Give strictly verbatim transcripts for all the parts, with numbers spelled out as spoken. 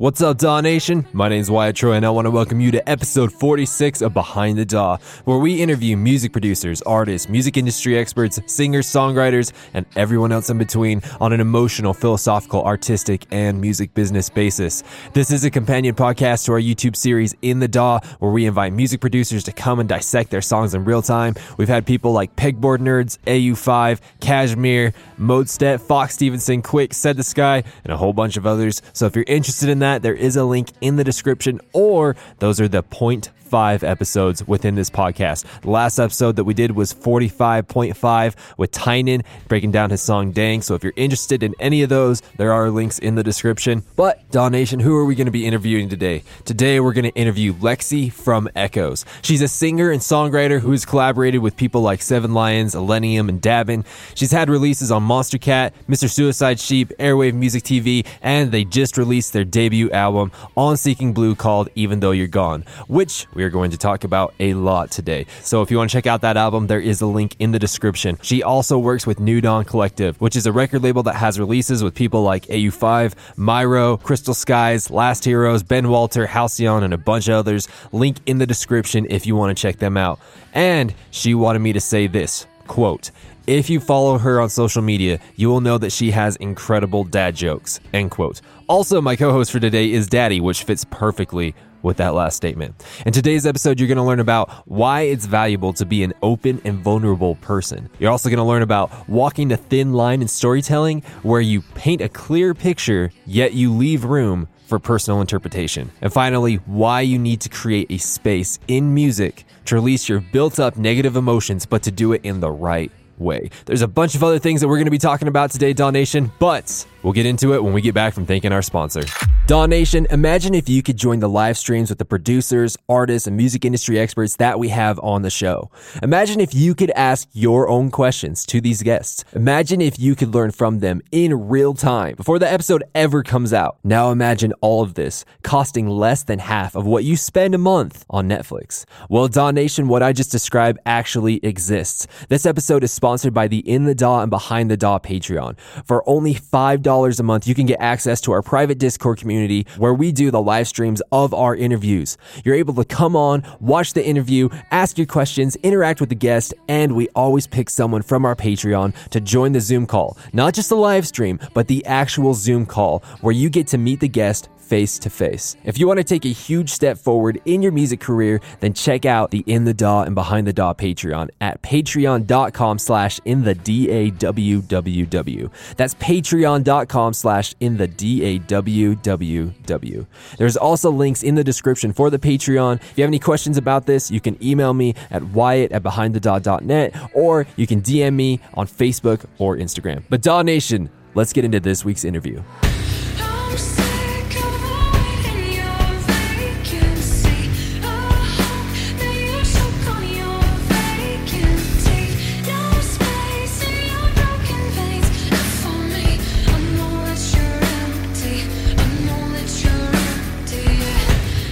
What's up, Daw Nation? My name is Wyatt Troy, and I want to welcome you to episode forty-six of Behind the Daw, where we interview music producers, artists, music industry experts, singers, songwriters, and everyone else in between on an emotional, philosophical, artistic, and music business basis. This is a companion podcast to our YouTube series, In the Daw, where we invite music producers to come and dissect their songs in real time. We've had people like Pegboard Nerds, A U five, Cashmere, Modestep, Fox Stevenson, Quick, Said the Sky, and a whole bunch of others. So if you're interested in that, there is a link in the description, or those are the point five episodes within this podcast. The last episode that we did was forty-five point five with Tyenin, breaking down his song Dang. So if you're interested in any of those, there are links in the description. But Daw Nation, who are we going to be interviewing today? Today we're going to interview Lexi from Echos. She's a singer and songwriter who has collaborated with people like Seven Lions, Illenium, and Davin. She's had releases on Monster Cat, Mister Suicide Sheep, Airwave Music T V, and they just released their debut album on Seeking Blue called Even Though You're Gone, which we are going to talk about a lot today. So if you want to check out that album, there is a link in the description. She also works with New Dawn Collective, which is a record label that has releases with people like A U five, Myro, Crystal Skies, Last Heroes, Ben Walter, Halcyon, and a bunch of others. Link in the description if you want to check them out. And she wanted me to say this, quote, "If you follow her on social media, you will know that she has incredible dad jokes," end quote. Also, my co-host for today is Daddy, which fits perfectly with that last statement. In today's episode, you're going to learn about why it's valuable to be an open and vulnerable person. You're also going to learn about walking the thin line in storytelling, where you paint a clear picture, yet you leave room for personal interpretation. And finally, why you need to create a space in music to release your built-up negative emotions, but to do it in the right way. There's a bunch of other things that we're going to be talking about today, Daw Nation, but we'll get into it when we get back from thanking our sponsor. Daw Nation, imagine if you could join the live streams with the producers, artists, and music industry experts that we have on the show. Imagine if you could ask your own questions to these guests. Imagine if you could learn from them in real time before the episode ever comes out. Now imagine all of this costing less than half of what you spend a month on Netflix. Well, Daw Nation, what I just described actually exists. This episode is sponsored Sponsored by the In the Daw and Behind the Daw Patreon. For only five dollars a month, you can get access to our private Discord community where we do the live streams of our interviews. You're able to come on, watch the interview, ask your questions, interact with the guest, and we always pick someone from our Patreon to join the Zoom call. Not just the live stream, but the actual Zoom call where you get to meet the guest face to face. If you want to take a huge step forward in your music career, then check out the In the Daw and Behind the Daw Patreon at patreon.com slash in the D A W W W. That's patreon.com slash in the D A W W W. There's also links in the description for the Patreon. If you have any questions about this, you can email me at Wyatt at behind the daw dot net, or you can D M me on Facebook or Instagram. But Daw Nation, let's get into this week's interview.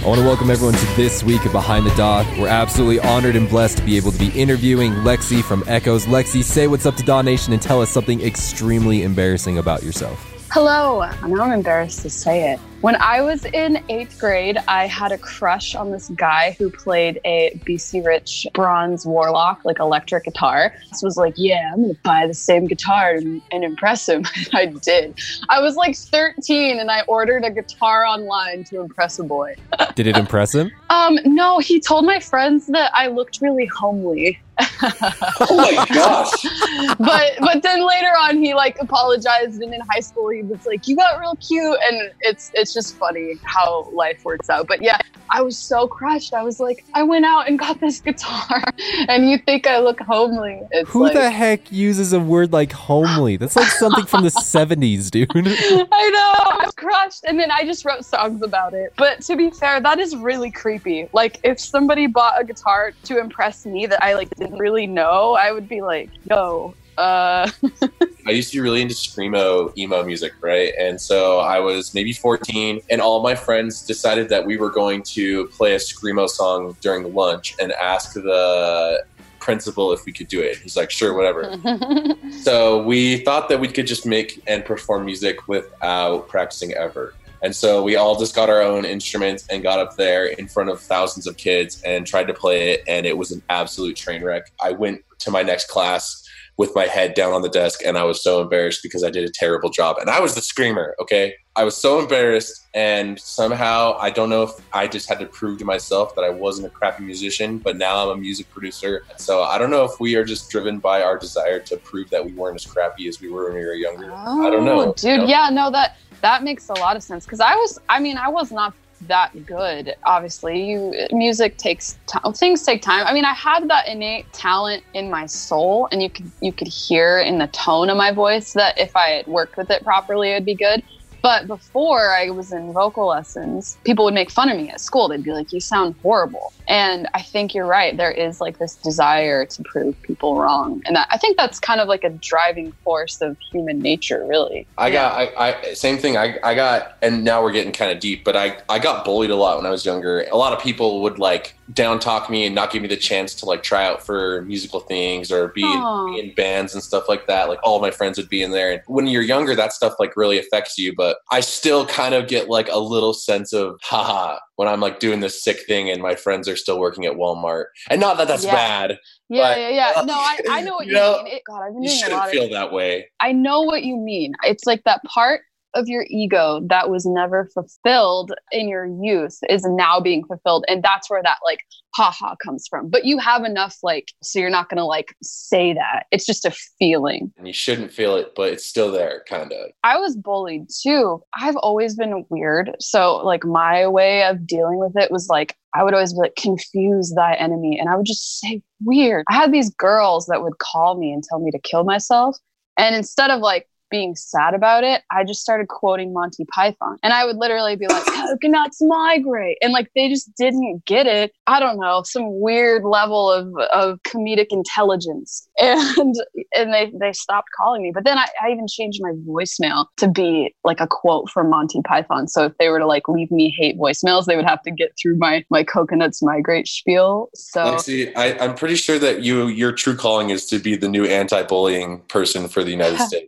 I want to welcome everyone to this week of Behind the Daw. We're absolutely honored and blessed to be able to be interviewing Lexi from Echos. Lexi, say what's up to Daw Nation and tell us something extremely embarrassing about yourself. Hello. Now I'm embarrassed to say it. When I was in eighth grade, I had a crush on this guy who played a B C Rich bronze warlock, like electric guitar. So I was like, yeah, I'm going to buy the same guitar and, and impress him. And I did. I was like thirteen and I ordered a guitar online to impress a boy. Did it impress him? Um, no, he told my friends that I looked really homely. Oh my gosh. But but then later on he like apologized, and in high school he was like, you got real cute, and it's it's just funny how life works out. But yeah, I was so crushed. I was like, I went out and got this guitar and you think I look homely. It's Who like, the heck uses a word like homely? That's like something from the seventies, dude. I know, I was crushed, and then I just wrote songs about it. But to be fair, that is really creepy. Like if somebody bought a guitar to impress me that I like didn't really know, I would be like, yo. Uh. I used to be really into Screamo emo music, right? And so I was maybe fourteen, and all my friends decided that we were going to play a Screamo song during lunch and ask the principal if we could do it. He's like, sure, whatever. So we thought that we could just make and perform music without practicing ever. And so we all just got our own instruments and got up there in front of thousands of kids and tried to play it. And it was an absolute train wreck. I went to my next class with my head down on the desk, and I was so embarrassed because I did a terrible job. And I was the screamer, okay? I was so embarrassed, and somehow, I don't know if I just had to prove to myself that I wasn't a crappy musician, but now I'm a music producer. So I don't know if we are just driven by our desire to prove that we weren't as crappy as we were when we were younger. Oh, I don't know. Dude, you know? Yeah, no, that that makes a lot of sense. Because I was, I mean, I was not that good, obviously. You music takes time, things take time. I mean, I had that innate talent in my soul, and you could you could hear in the tone of my voice that if I had worked with it properly, it would be good. But before I was in vocal lessons, people would make fun of me at school. They'd be like, you sound horrible. And I think you're right. There is like this desire to prove people wrong. And that, I think that's kind of like a driving force of human nature, really. I yeah. got, I, I same thing. I, I got, and now we're getting kind of deep, but I, I got bullied a lot when I was younger. A lot of people would like down talk me and not give me the chance to like try out for musical things or be in, be in bands and stuff like that. Like all my friends would be in there. And when you're younger, that stuff like really affects you. But I still kind of get like a little sense of haha when I'm like doing this sick thing and my friends are still working at Walmart. And not that that's yeah. bad. Yeah, but, yeah, yeah. Uh, no, I, I know what you, you know, mean. It, God, I've been you doing shouldn't a lot feel of, that way. I know what you mean. It's like that part of your ego that was never fulfilled in your youth is now being fulfilled. And that's where that like haha comes from. But you have enough like, so you're not going to like say that. It's just a feeling. And you shouldn't feel it, but it's still there, kind of. I was bullied too. I've always been weird. So like my way of dealing with it was like, I would always be like, confuse thy enemy. And I would just say weird. I had these girls that would call me and tell me to kill myself. And instead of like being sad about it, I just started quoting Monty Python. And I would literally be like, coconuts migrate. And like, they just didn't get it. I don't know, some weird level of, of comedic intelligence. And and they, they stopped calling me. But then I, I even changed my voicemail to be like a quote from Monty Python. So if they were to like leave me hate voicemails, they would have to get through my, my coconuts migrate spiel. So Lexi, I, I'm pretty sure that you your true calling is to be the new anti-bullying person for the United States.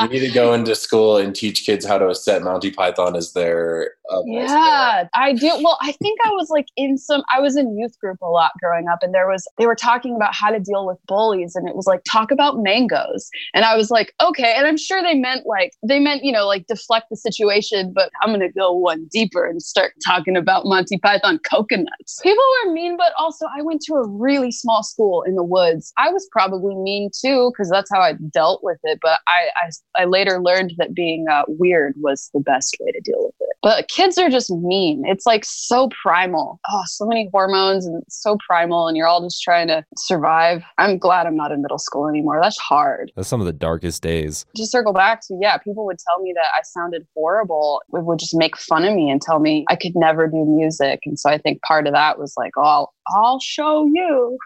You need to go into school and teach kids how to set Monty Python as their... Uh, yeah, as their... I do. Well, I think I was like in some... I was in youth group a lot growing up, and there was... They were talking about how to deal with bullies, and it was like, talk about mangoes. And I was like, okay. And I'm sure they meant like... They meant, you know, like deflect the situation, but I'm going to go one deeper and start talking about Monty Python coconuts. People were mean, but also I went to a really small school in the woods. I was probably mean too, because that's how I dealt with it, but I... I I later learned that being uh, weird was the best way to deal with it. But kids are just mean. It's like so primal. Oh, so many hormones and it's so primal, and you're all just trying to survive. I'm glad I'm not in middle school anymore. That's hard. That's some of the darkest days. Just circle back to, yeah, people would tell me that I sounded horrible. They would just make fun of me and tell me I could never do music. And so I think part of that was like, oh, I'll, I'll show you.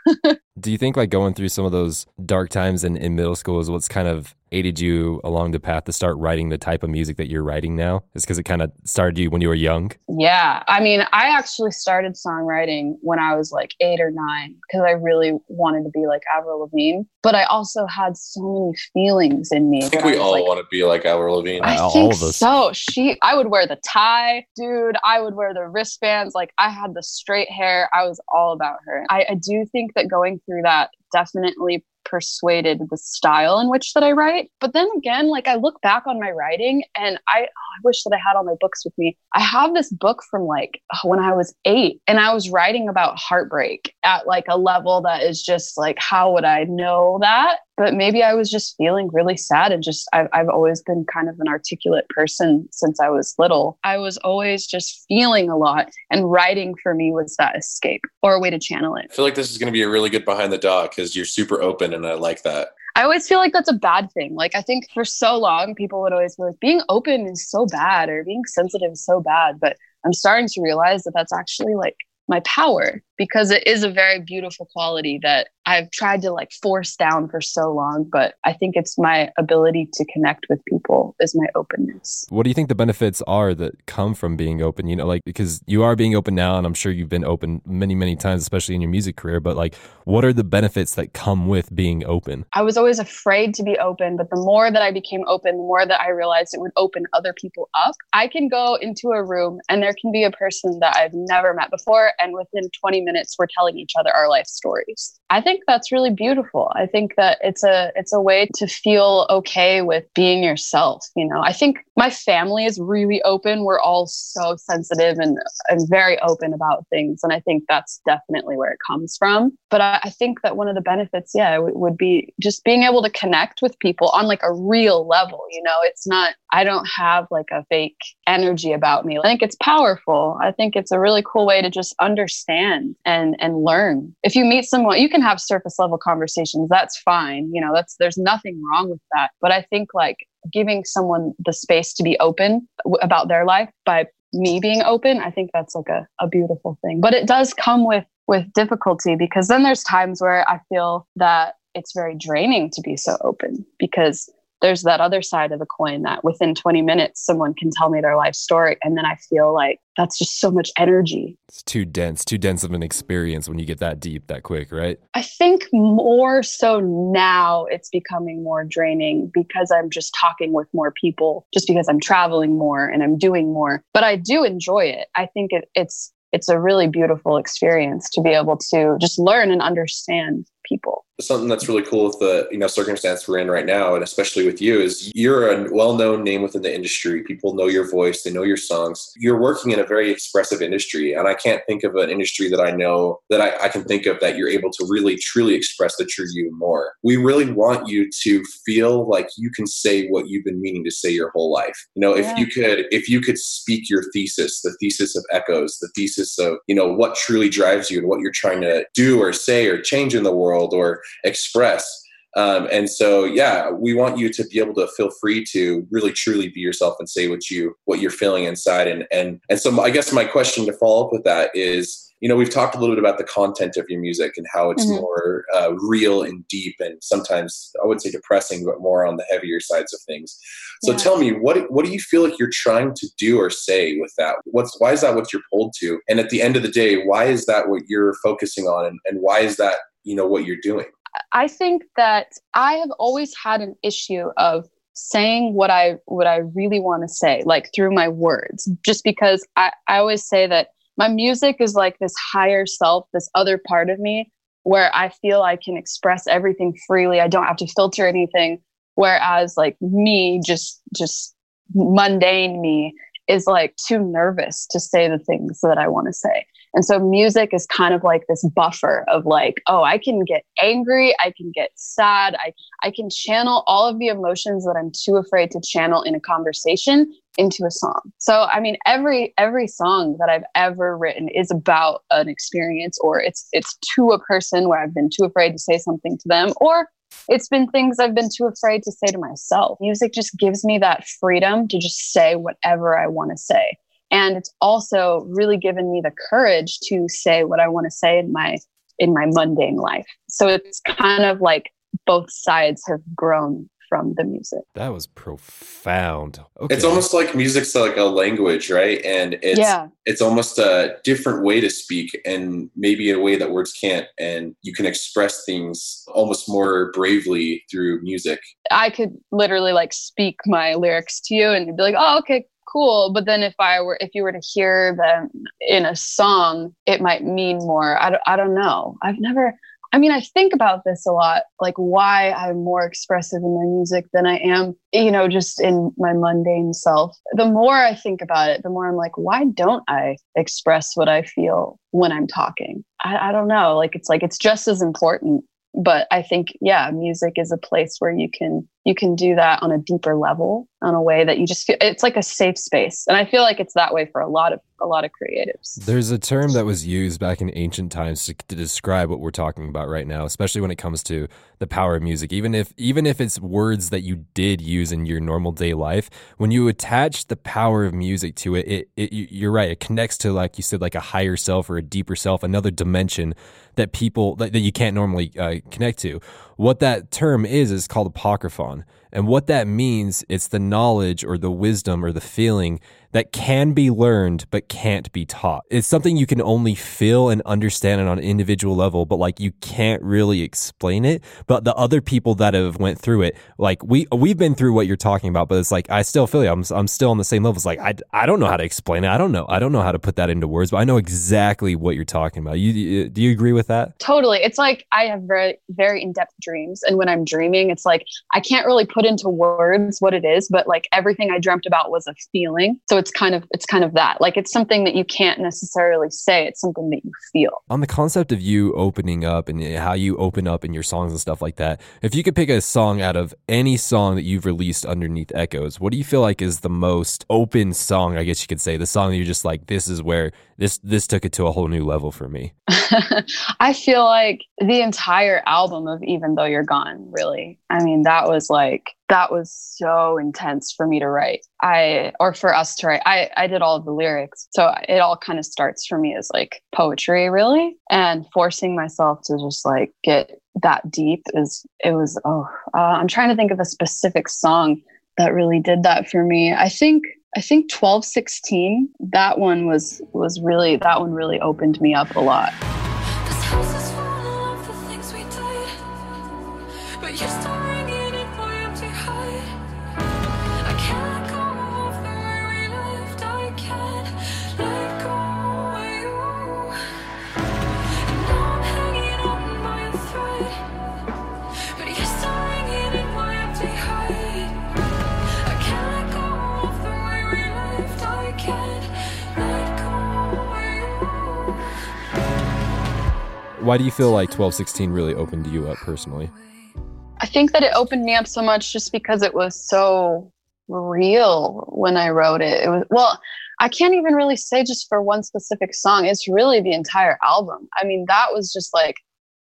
Do you think like going through some of those dark times in, in middle school is what's kind of aided you along the path to start writing the type of music that you're writing now? Is because it kind of started you when you were young? Yeah. I mean, I actually started songwriting when I was like eight or nine because I really wanted to be like Avril Lavigne. But I also had so many feelings in me. I think we I all like, want to be like Avril Lavigne. I all think all of us. So. She, I would wear the tie, dude. I would wear the wristbands. Like I had the straight hair. I was all about her. I, I do think that going through that definitely persuaded the style in which that I write. But then again, like I look back on my writing and I, oh, I wish that I had all my books with me. I have this book from like when I was eight and I was writing about heartbreak at like a level that is just like, how would I know that? But maybe I was just feeling really sad and just, I've, I've always been kind of an articulate person since I was little. I was always just feeling a lot, and writing for me was that escape or a way to channel it. I feel like this is going to be a really good Behind the Daw because you're super open and I like that. I always feel like that's a bad thing. Like, I think for so long, people would always be like, being open is so bad or being sensitive is so bad. But I'm starting to realize that that's actually like my power, because it is a very beautiful quality that I I've tried to like force down for so long, but I think it's my ability to connect with people is my openness. What do you think the benefits are that come from being open? You know, like, because you are being open now, and I'm sure you've been open many, many times, especially in your music career, but like, what are the benefits that come with being open? I was always afraid to be open, but the more that I became open, the more that I realized it would open other people up. I can go into a room and there can be a person that I've never met before, and within twenty minutes, we're telling each other our life stories. I think that's really beautiful. I think that it's a it's a way to feel okay with being yourself. You know, I think my family is really open. We're all so sensitive and, and very open about things. And I think that's definitely where it comes from. But I, I think that one of the benefits, yeah, w- would be just being able to connect with people on like a real level. You know, it's not, I don't have like a fake energy about me. I think it's powerful. I think it's a really cool way to just understand and, and learn. If you meet someone, you can have surface level conversations. That's fine. You know, that's, there's nothing wrong with that. But I think like giving someone the space to be open w- about their life by me being open, I think that's like a, a beautiful thing. But it does come with, with difficulty, because then there's times where I feel that it's very draining to be so open, because there's that other side of the coin that within twenty minutes, someone can tell me their life story. And then I feel like that's just so much energy. It's too dense, too dense of an experience when you get that deep that quick, right? I think more so now it's becoming more draining, because I'm just talking with more people, just because I'm traveling more and I'm doing more. But I do enjoy it. I think it, it's it's a really beautiful experience to be able to just learn and understand people. Something that's really cool with the, you know, circumstance we're in right now, and especially with you, is you're a well-known name within the industry. People know your voice, they know your songs. You're working in a very expressive industry, and I can't think of an industry that I know that I, I can think of that you're able to really truly express the true you more. We really want you to feel like you can say what you've been meaning to say your whole life. You know, yeah. if you could, if you could speak your thesis, the thesis of Echos, the thesis of, you know, what truly drives you and what you're trying to do or say or change in the world or express. Um, and so, yeah, we want you to be able to feel free to really, truly be yourself and say what you, what you're feeling inside. And, and, and so I guess my question to follow up with that is, you know, we've talked a little bit about the content of your music and how it's mm-hmm. more uh, real and deep, and sometimes I would say depressing, but more on the heavier sides of things. So yeah. Tell me, what what do you feel like you're trying to do or say with that? What's why is that what you're pulled to? And at the end of the day, why is that what you're focusing on? And, and why is that, you know, what you're doing? I think that I have always had an issue of saying what I what I really want to say, like through my words, just because I, I always say that my music is like this higher self, this other part of me where I feel I can express everything freely. I don't have to filter anything. Whereas like me, just just mundane me is like too nervous to say the things that I want to say. And so music is kind of like this buffer of like, oh, I can get angry, I can get sad, I, I can channel all of the emotions that I'm too afraid to channel in a conversation into a song. So, I mean, every every song that I've ever written is about an experience, or it's it's to a person where I've been too afraid to say something to them, or it's been things I've been too afraid to say to myself. Music just gives me that freedom to just say whatever I want to say. And it's also really given me the courage to say what I want to say in my in my mundane life. So it's kind of like both sides have grown from the music. That was profound. Okay. It's almost like music's like a language, right? And it's yeah. it's almost a different way to speak, and maybe a way that words can't. And you can express things almost more bravely through music. I could literally like speak my lyrics to you and you'd be like, oh, okay, cool. But then if I were, if you were to hear them in a song, it might mean more. I don't, I don't know. I've never... I mean, I think about this a lot, like why I'm more expressive in my music than I am, you know, just in my mundane self. The more I think about it, the more I'm like, why don't I express what I feel when I'm talking? I, I don't know. Like, it's like, it's just as important. But I think, yeah, music is a place where you can you can do that on a deeper level, on a way that you just feel it's like a safe space. And I feel like it's that way for a lot of a lot of creatives. There's a term that was used back in ancient times to, to describe what we're talking about right now, especially when it comes to the power of music. Even if even if it's words that you did use in your normal day life, when you attach the power of music to it, it, it you're right. It connects to, like you said, like a higher self or a deeper self, another dimension that people that, that you can't normally uh, connect to. What that term is is called apocryphon. And what that means, it's the knowledge or the wisdom or the feeling that can be learned but can't be taught. It's something you can only feel and understand it on an individual level, but like you can't really explain it. But the other people that have went through it, like we we've been through what you're talking about, but it's like I still feel you. I'm I'm still on the same level. It's like I, I don't know how to explain it. I don't know. I don't know how to put that into words, but I know exactly what you're talking about. You, you do you agree with that? Totally. It's like I have very very in-depth dreams, and when I'm dreaming, it's like I can't really put into words what it is, but like everything I dreamt about was a feeling. So it's kind of it's kind of that. Like it's something that you can't necessarily say. It's something that you feel. On the concept of you opening up and how you open up in your songs and stuff like that, if you could pick a song out of any song that you've released underneath Echos, what do you feel like is the most open song, I guess you could say, the song that you're just like, this is where this this took it to a whole new level for me? I feel like the entire album of Even Though You're Gone, really. I mean, that was like That was so intense for me to write. I, or for us to write, I, I did all of the lyrics. So it all kind of starts for me as like poetry, really. And forcing myself to just like get that deep is, it was, oh, uh, I'm trying to think of a specific song that really did that for me. I think, I think twelve sixteen, that one was, was really, that one really opened me up a lot. Why do you feel like twelve sixteen really opened you up personally? I think that it opened me up so much just because it was so real when I wrote it. It was, well, I can't even really say just for one specific song. It's really the entire album. I mean, that was just like,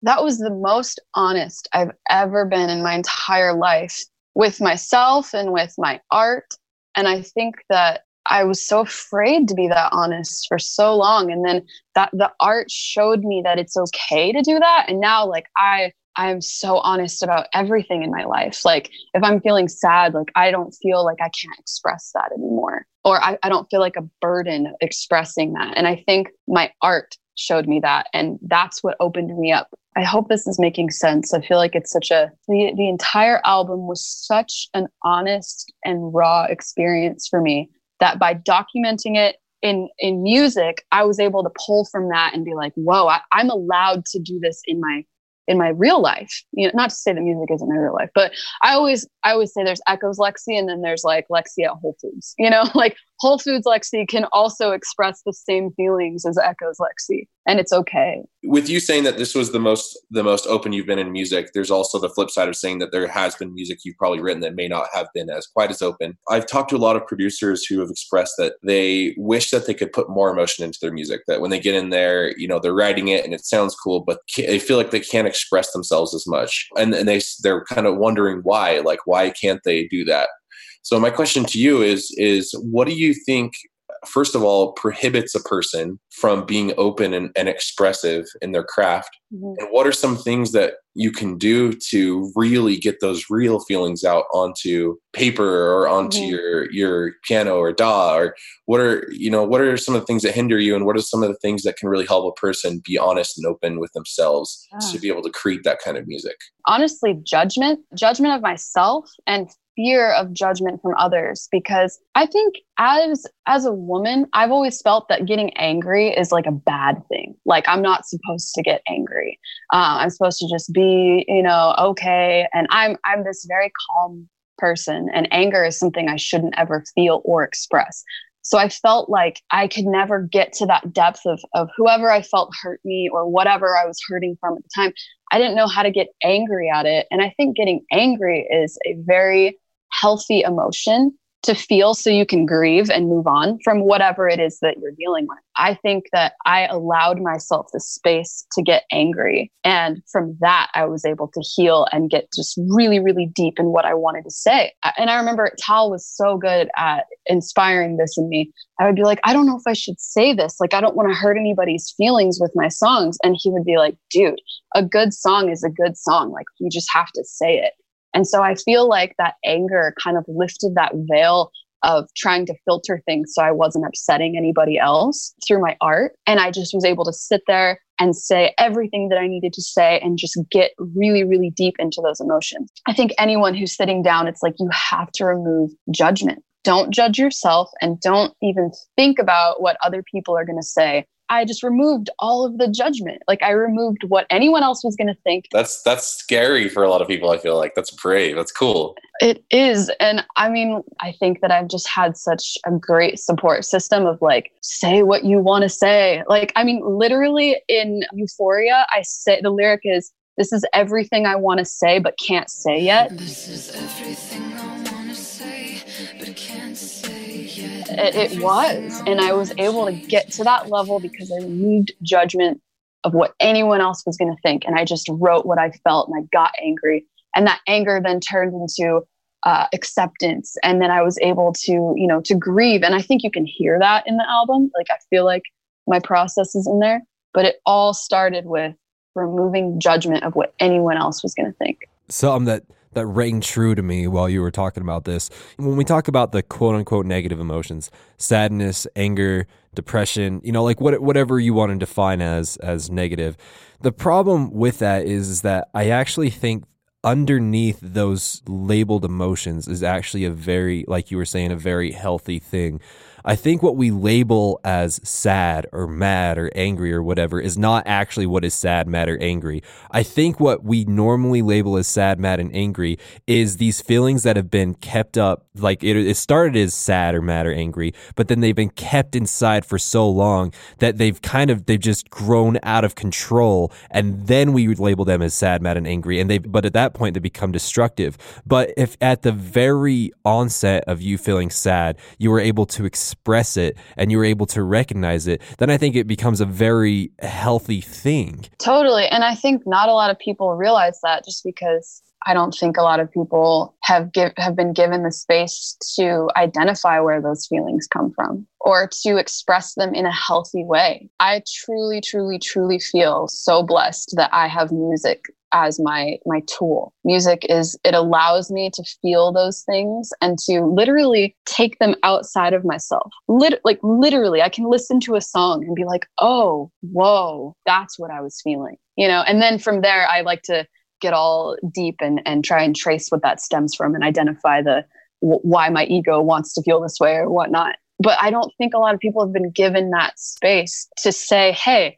that was the most honest I've ever been in my entire life with myself and with my art. And I think that I was so afraid to be that honest for so long. And then that the art showed me that it's okay to do that. And now like I, I'm so honest about everything in my life. Like if I'm feeling sad, like I don't feel like I can't express that anymore. Or I, I don't feel like a burden expressing that. And I think my art showed me that. And that's what opened me up. I hope this is making sense. I feel like it's such a, the, the entire album was such an honest and raw experience for me, that by documenting it in in music, I was able to pull from that and be like, whoa, I, I'm allowed to do this in my in my real life. You know, not to say that music isn't my real life, but I always I always say there's Echos Lexi and then there's like Lexi at Whole Foods. You know, like Whole Foods Lexi can also express the same feelings as Echos Lexi, and it's okay. With you saying that this was the most the most open you've been in music, there's also the flip side of saying that there has been music you've probably written that may not have been as quite as open. I've talked to a lot of producers who have expressed that they wish that they could put more emotion into their music, that when they get in there, you know, they're writing it and it sounds cool, but they feel like they can't express themselves as much. And, and they, they're kind of wondering why, like, why can't they do that? So my question to you is, is what do you think, first of all, prohibits a person from being open and, and expressive in their craft? Mm-hmm. And what are some things that you can do to really get those real feelings out onto paper or onto mm-hmm. your, your piano or D A W? Or what are, you know, what are some of the things that hinder you? And what are some of the things that can really help a person be honest and open with themselves yeah. to be able to create that kind of music? Honestly, judgment, judgment of myself and fear of judgment from others, because I think as as a woman, I've always felt that getting angry is like a bad thing. Like I'm not supposed to get angry. Uh, I'm supposed to just be, you know, okay. And I'm I'm this very calm person, and anger is something I shouldn't ever feel or express. So I felt like I could never get to that depth of of whoever I felt hurt me or whatever I was hurting from at the time. I didn't know how to get angry at it. And I think getting angry is a very healthy emotion to feel so you can grieve and move on from whatever it is that you're dealing with. I think that I allowed myself the space to get angry. And from that, I was able to heal and get just really, really deep in what I wanted to say. And I remember Tal was so good at inspiring this in me. I would be like, I don't know if I should say this. Like, I don't want to hurt anybody's feelings with my songs. And he would be like, dude, a good song is a good song. Like, you just have to say it. And so I feel like that anger kind of lifted that veil of trying to filter things so I wasn't upsetting anybody else through my art. And I just was able to sit there and say everything that I needed to say and just get really, really deep into those emotions. I think anyone who's sitting down, it's like you have to remove judgment. Don't judge yourself and don't even think about what other people are going to say. I just removed all of the judgment. Like, I removed what anyone else was going to think. That's that's scary for a lot of people, I feel like. That's brave. That's cool. It is. And I mean, I think that I've just had such a great support system of like, say what you want to say. Like, I mean, literally in Euphoria, I say, the lyric is, this is everything I want to say, but can't say yet. This is everything I want to say, but can't say yet. It, it was. And I was able to get to that level because I removed judgment of what anyone else was going to think. And I just wrote what I felt and I got angry. And that anger then turned into uh, acceptance. And then I was able to, you know, to grieve. And I think you can hear that in the album. Like, I feel like my process is in there, but it all started with removing judgment of what anyone else was going to think. Something that that rang true to me while you were talking about this. When we talk about the quote unquote negative emotions, sadness, anger, depression, you know, like what, whatever you want to define as, as negative. The problem with that is, is that I actually think underneath those labeled emotions is actually a very, like you were saying, a very healthy thing. I think what we label as sad or mad or angry or whatever is not actually what is sad, mad, or angry. I think what we normally label as sad, mad, and angry is these feelings that have been kept up. Like, it, it started as sad or mad or angry, but then they've been kept inside for so long that they've kind of, they've just grown out of control. And then we would label them as sad, mad, and angry. And they, but at that point, they become destructive. But if at the very onset of you feeling sad, you were able to experience express it and you were able to recognize it, then I think it becomes a very healthy thing. Totally. And I think not a lot of people realize that, just because I don't think a lot of people have give, have been given the space to identify where those feelings come from or to express them in a healthy way. I truly, truly, truly feel so blessed that I have music as my my tool. Music is, it allows me to feel those things and to literally take them outside of myself. Lit- like literally, I can listen to a song and be like, oh, whoa, that's what I was feeling, you know? And then from there, I like to get all deep and, and try and trace what that stems from and identify the w- why my ego wants to feel this way or whatnot. But I don't think a lot of people have been given that space to say, hey,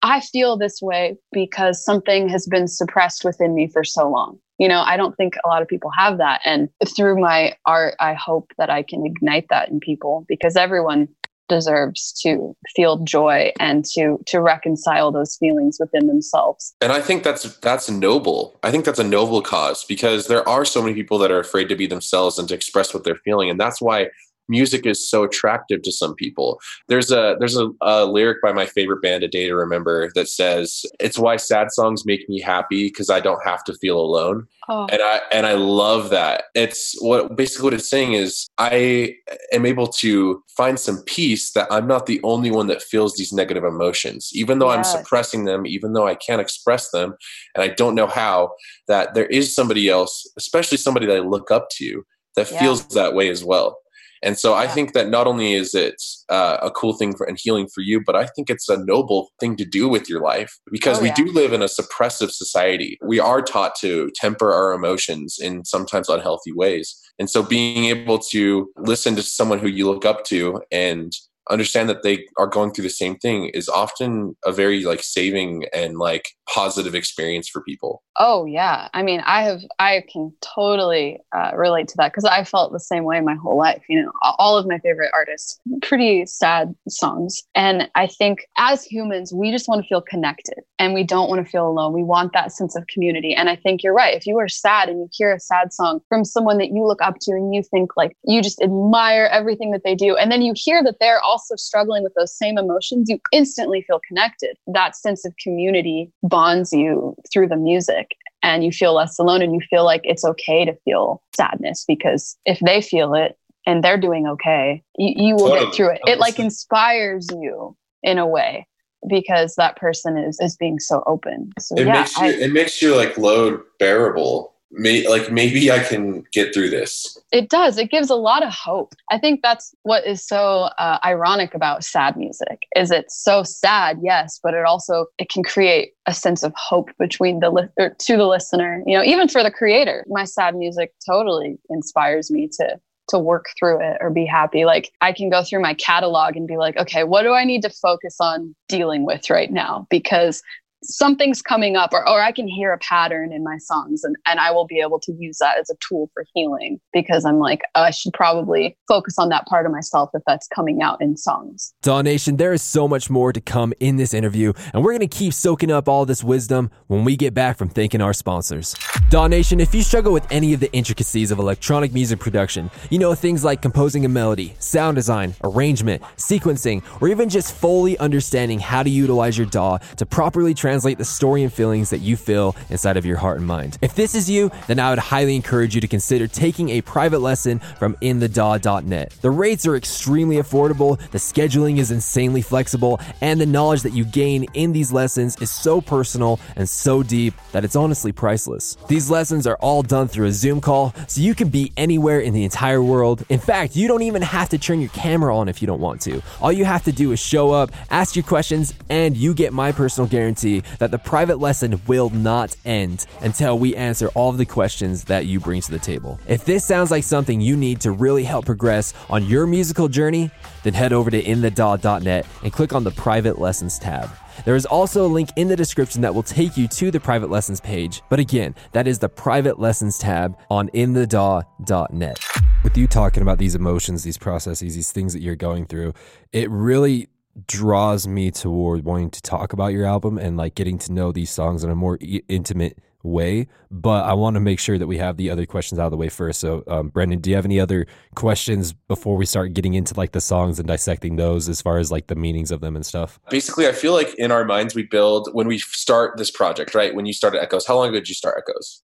I feel this way because something has been suppressed within me for so long. You know, I don't think a lot of people have that. And through my art, I hope that I can ignite that in people, because everyone deserves to feel joy and to to reconcile those feelings within themselves. And I think that's that's noble. I think that's a noble cause, because there are so many people that are afraid to be themselves and to express what they're feeling. And that's why music is so attractive to some people. There's a there's a, a lyric by my favorite band, A Day to Remember, that says, it's why sad songs make me happy because I don't have to feel alone. Oh. And I and I love that. It's what basically what it's saying is, I am able to find some peace that I'm not the only one that feels these negative emotions, even though, yes, I'm suppressing them, even though I can't express them, and I don't know how, that there is somebody else, especially somebody that I look up to, that yeah. feels that way as well. And so yeah. I think that not only is it uh, a cool thing for, and healing for you, but I think it's a noble thing to do with your life, because oh, we yeah. do live in a suppressive society. We are taught to temper our emotions in sometimes unhealthy ways. And so being able to listen to someone who you look up to and understand that they are going through the same thing is often a very like saving and like positive experience for people? Oh yeah. I mean, I have, I can totally uh, relate to that, because I felt the same way my whole life. You know, all of my favorite artists, pretty sad songs. And I think as humans, we just want to feel connected and we don't want to feel alone. We want that sense of community. And I think you're right. If you are sad and you hear a sad song from someone that you look up to and you think like, you just admire everything that they do, and then you hear that they're also struggling with those same emotions, you instantly feel connected. That sense of community bonds you through the music, and you feel less alone, and you feel like it's okay to feel sadness, because if they feel it and they're doing okay, you, you will totally get through it. It like inspires you in a way, because that person is, is being so open. So it, yeah, makes you, I, it makes your like load bearable. May, like maybe I can get through this. It does. It gives a lot of hope. I think that's what is so uh, ironic about sad music, is it's so sad, yes, but it also, it can create a sense of hope between the li- or to the listener. You know, even for the creator, my sad music totally inspires me to to work through it or be happy. Like I can go through my catalog and be like, okay, what do I need to focus on dealing with right now? Because something's coming up, or, or I can hear a pattern in my songs, and, and I will be able to use that as a tool for healing, because I'm like, oh, I should probably focus on that part of myself if that's coming out in songs. Daw Nation, there is so much more to come in this interview, and we're going to keep soaking up all this wisdom when we get back from thanking our sponsors. Daw Nation, if you struggle with any of the intricacies of electronic music production, you know, things like composing a melody, sound design, arrangement, sequencing, or even just fully understanding how to utilize your D A W to properly transform Translate the story and feelings that you feel inside of your heart and mind. If this is you, then I would highly encourage you to consider taking a private lesson from In The Daw dot net. The rates are extremely affordable, the scheduling is insanely flexible, and the knowledge that you gain in these lessons is so personal and so deep that it's honestly priceless. These lessons are all done through a Zoom call, so you can be anywhere in the entire world. In fact, you don't even have to turn your camera on if you don't want to. All you have to do is show up, ask your questions, and you get my personal guarantee that the private lesson will not end until we answer all of the questions that you bring to the table. If this sounds like something you need to really help progress on your musical journey, then head over to In The Daw dot net and click on the private lessons tab. There is also a link in the description that will take you to the private lessons page. But again, that is the private lessons tab on In The Daw dot net. With you talking about these emotions, these processes, these things that you're going through, it really draws me toward wanting to talk about your album and like getting to know these songs in a more e- intimate way, but I want to make sure that we have the other questions out of the way first. So um, Brendan, do you have any other questions before we start getting into like the songs and dissecting those as far as like the meanings of them and stuff? Basically, I feel like in our minds we build, when we start this project, right? When you started Echos, how long ago did you start Echos?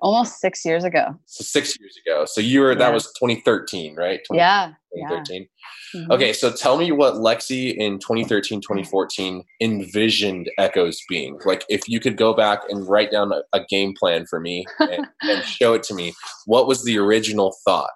Almost six years ago. So six years ago. So you were, yeah. That was twenty thirteen, right? twenty, yeah. twenty thirteen. Yeah. Mm-hmm. Okay. So tell me what Lexi in twenty thirteen, twenty fourteen envisioned Echos being. Like if you could go back and write down a, a game plan for me and, and show it to me, what was the original thought?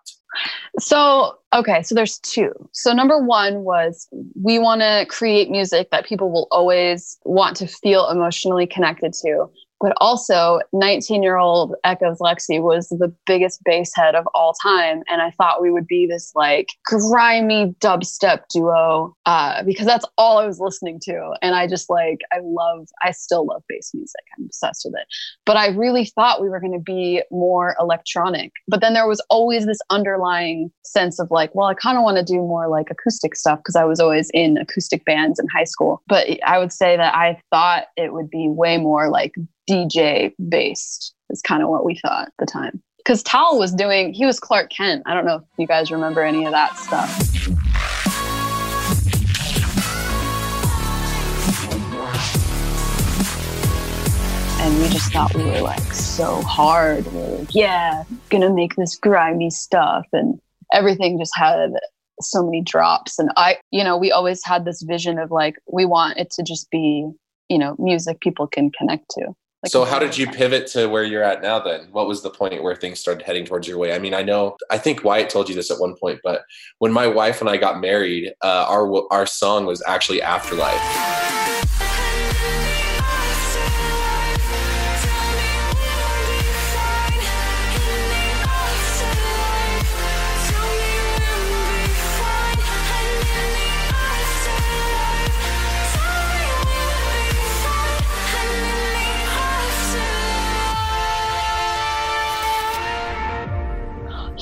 So, okay. So there's two. So number one was, we want to create music that people will always want to feel emotionally connected to. But also, nineteen-year-old Echos Lexi was the biggest bass head of all time. And I thought we would be this like grimy dubstep duo uh, because that's all I was listening to. And I just like, I love, I still love bass music. I'm obsessed with it. But I really thought we were going to be more electronic. But then there was always this underlying sense of like, well, I kind of want to do more like acoustic stuff, because I was always in acoustic bands in high school. But I would say that I thought it would be way more like D J based is kind of what we thought at the time. Because Tal was doing, he was Clark Kent. I don't know if you guys remember any of that stuff. And we just thought we were like so hard. We were like, yeah, gonna make this grimy stuff. And everything just had so many drops. And I, you know, we always had this vision of like, we want it to just be, you know, music people can connect to. Like, so how did you pivot to where you're at now then? What was the point where things started heading towards your way? I mean, I know, I think Wyatt told you this at one point, but when my wife and I got married, uh, our our song was actually Afterlife.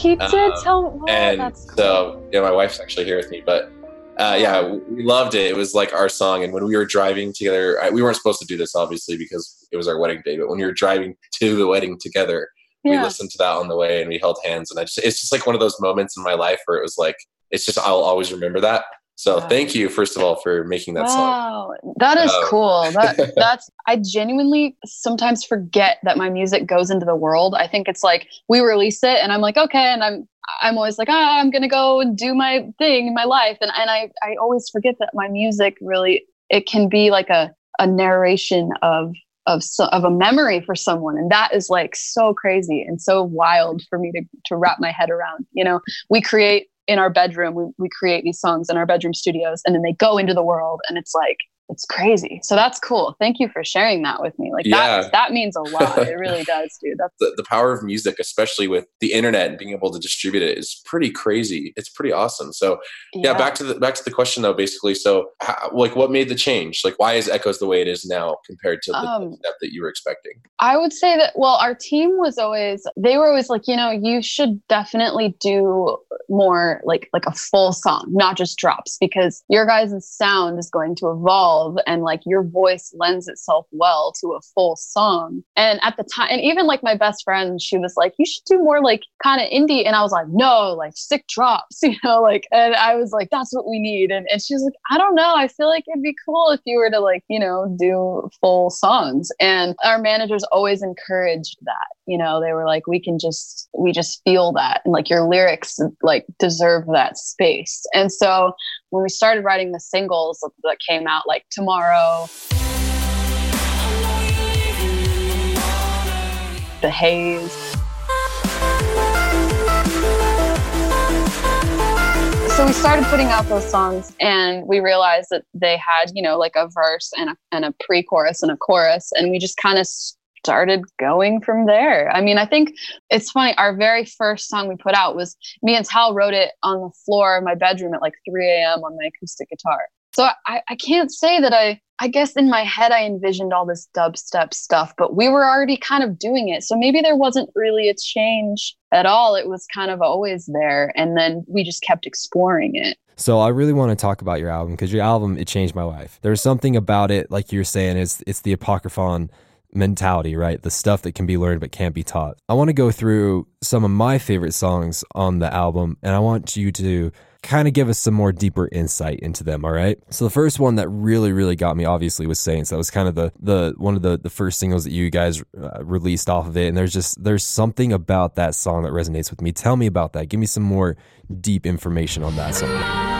You did um, tell me. Oh, and that's so, cool. Yeah, my wife's actually here with me, but uh, yeah, we loved it. It was like our song. And when we were driving together, I, we weren't supposed to do this, obviously, because it was our wedding day. But when we were driving to the wedding together, yeah. we listened to that on the way and we held hands. And I just, it's just like one of those moments in my life where it was like, it's just, I'll always remember that. So wow. Thank you, first of all, for making that wow. song. Wow, that is um, cool. That, that's I genuinely sometimes forget that my music goes into the world. I think it's like we release it, and I'm like, okay, and I'm I'm always like, ah, I'm gonna go and do my thing in my life, and and I I always forget that my music really it can be like a a narration of of so, of a memory for someone, and that is like so crazy and so wild for me to to wrap my head around. You know, we create. In our bedroom, we, we create these songs in our bedroom studios, and then they go into the world, and it's like, it's crazy. So that's cool. Thank you for sharing that with me. Like yeah. that, that means a lot. It really does, dude. That's the, the power of music, especially with the internet and being able to distribute it, is pretty crazy. It's pretty awesome. So yeah, yeah back to the, back to the question though, basically. So how, like what made the change? Like why is Echos the way it is now compared to the um, step that you were expecting? I would say that, well, our team was always, they were always like, you know, you should definitely do more like, like a full song, not just drops, because your guys' sound is going to evolve. And like your voice lends itself well to a full song. And at the time, and even like my best friend, she was like, you should do more like kind of indie. And I was like, no, like sick drops, you know, like, and I was like, that's what we need. And, and she was like, I don't know. I feel like it'd be cool if you were to like, you know, do full songs. And our managers always encouraged that, you know, they were like, we can just, we just feel that. And like your lyrics, like deserve that space. And so when we started writing the singles that came out like Tomorrow, The Haze, so we started putting out those songs, and we realized that they had, you know, like a verse and a, and a pre-chorus and a chorus, and we just kind of started going from there. I mean, I think it's funny. Our very first song we put out was me and Tal wrote it on the floor of my bedroom at like three a.m. on my acoustic guitar. So I, I can't say that I, I guess in my head, I envisioned all this dubstep stuff, but we were already kind of doing it. So maybe there wasn't really a change at all. It was kind of always there. And then we just kept exploring it. So I really want to talk about your album, because your album, it changed my life. There's something about it, like you're saying, it's, it's the Apocryphon mentality, right? The stuff that can be learned but can't be taught. I want to go through some of my favorite songs on the album, and I want you to kind of give us some more deeper insight into them, all right? So the first one that really, really got me, obviously, was Saints. That was kind of the the one of the, the first singles that you guys uh, released off of it, and there's just there's something about that song that resonates with me. Tell me about that. Give me some more deep information on that song.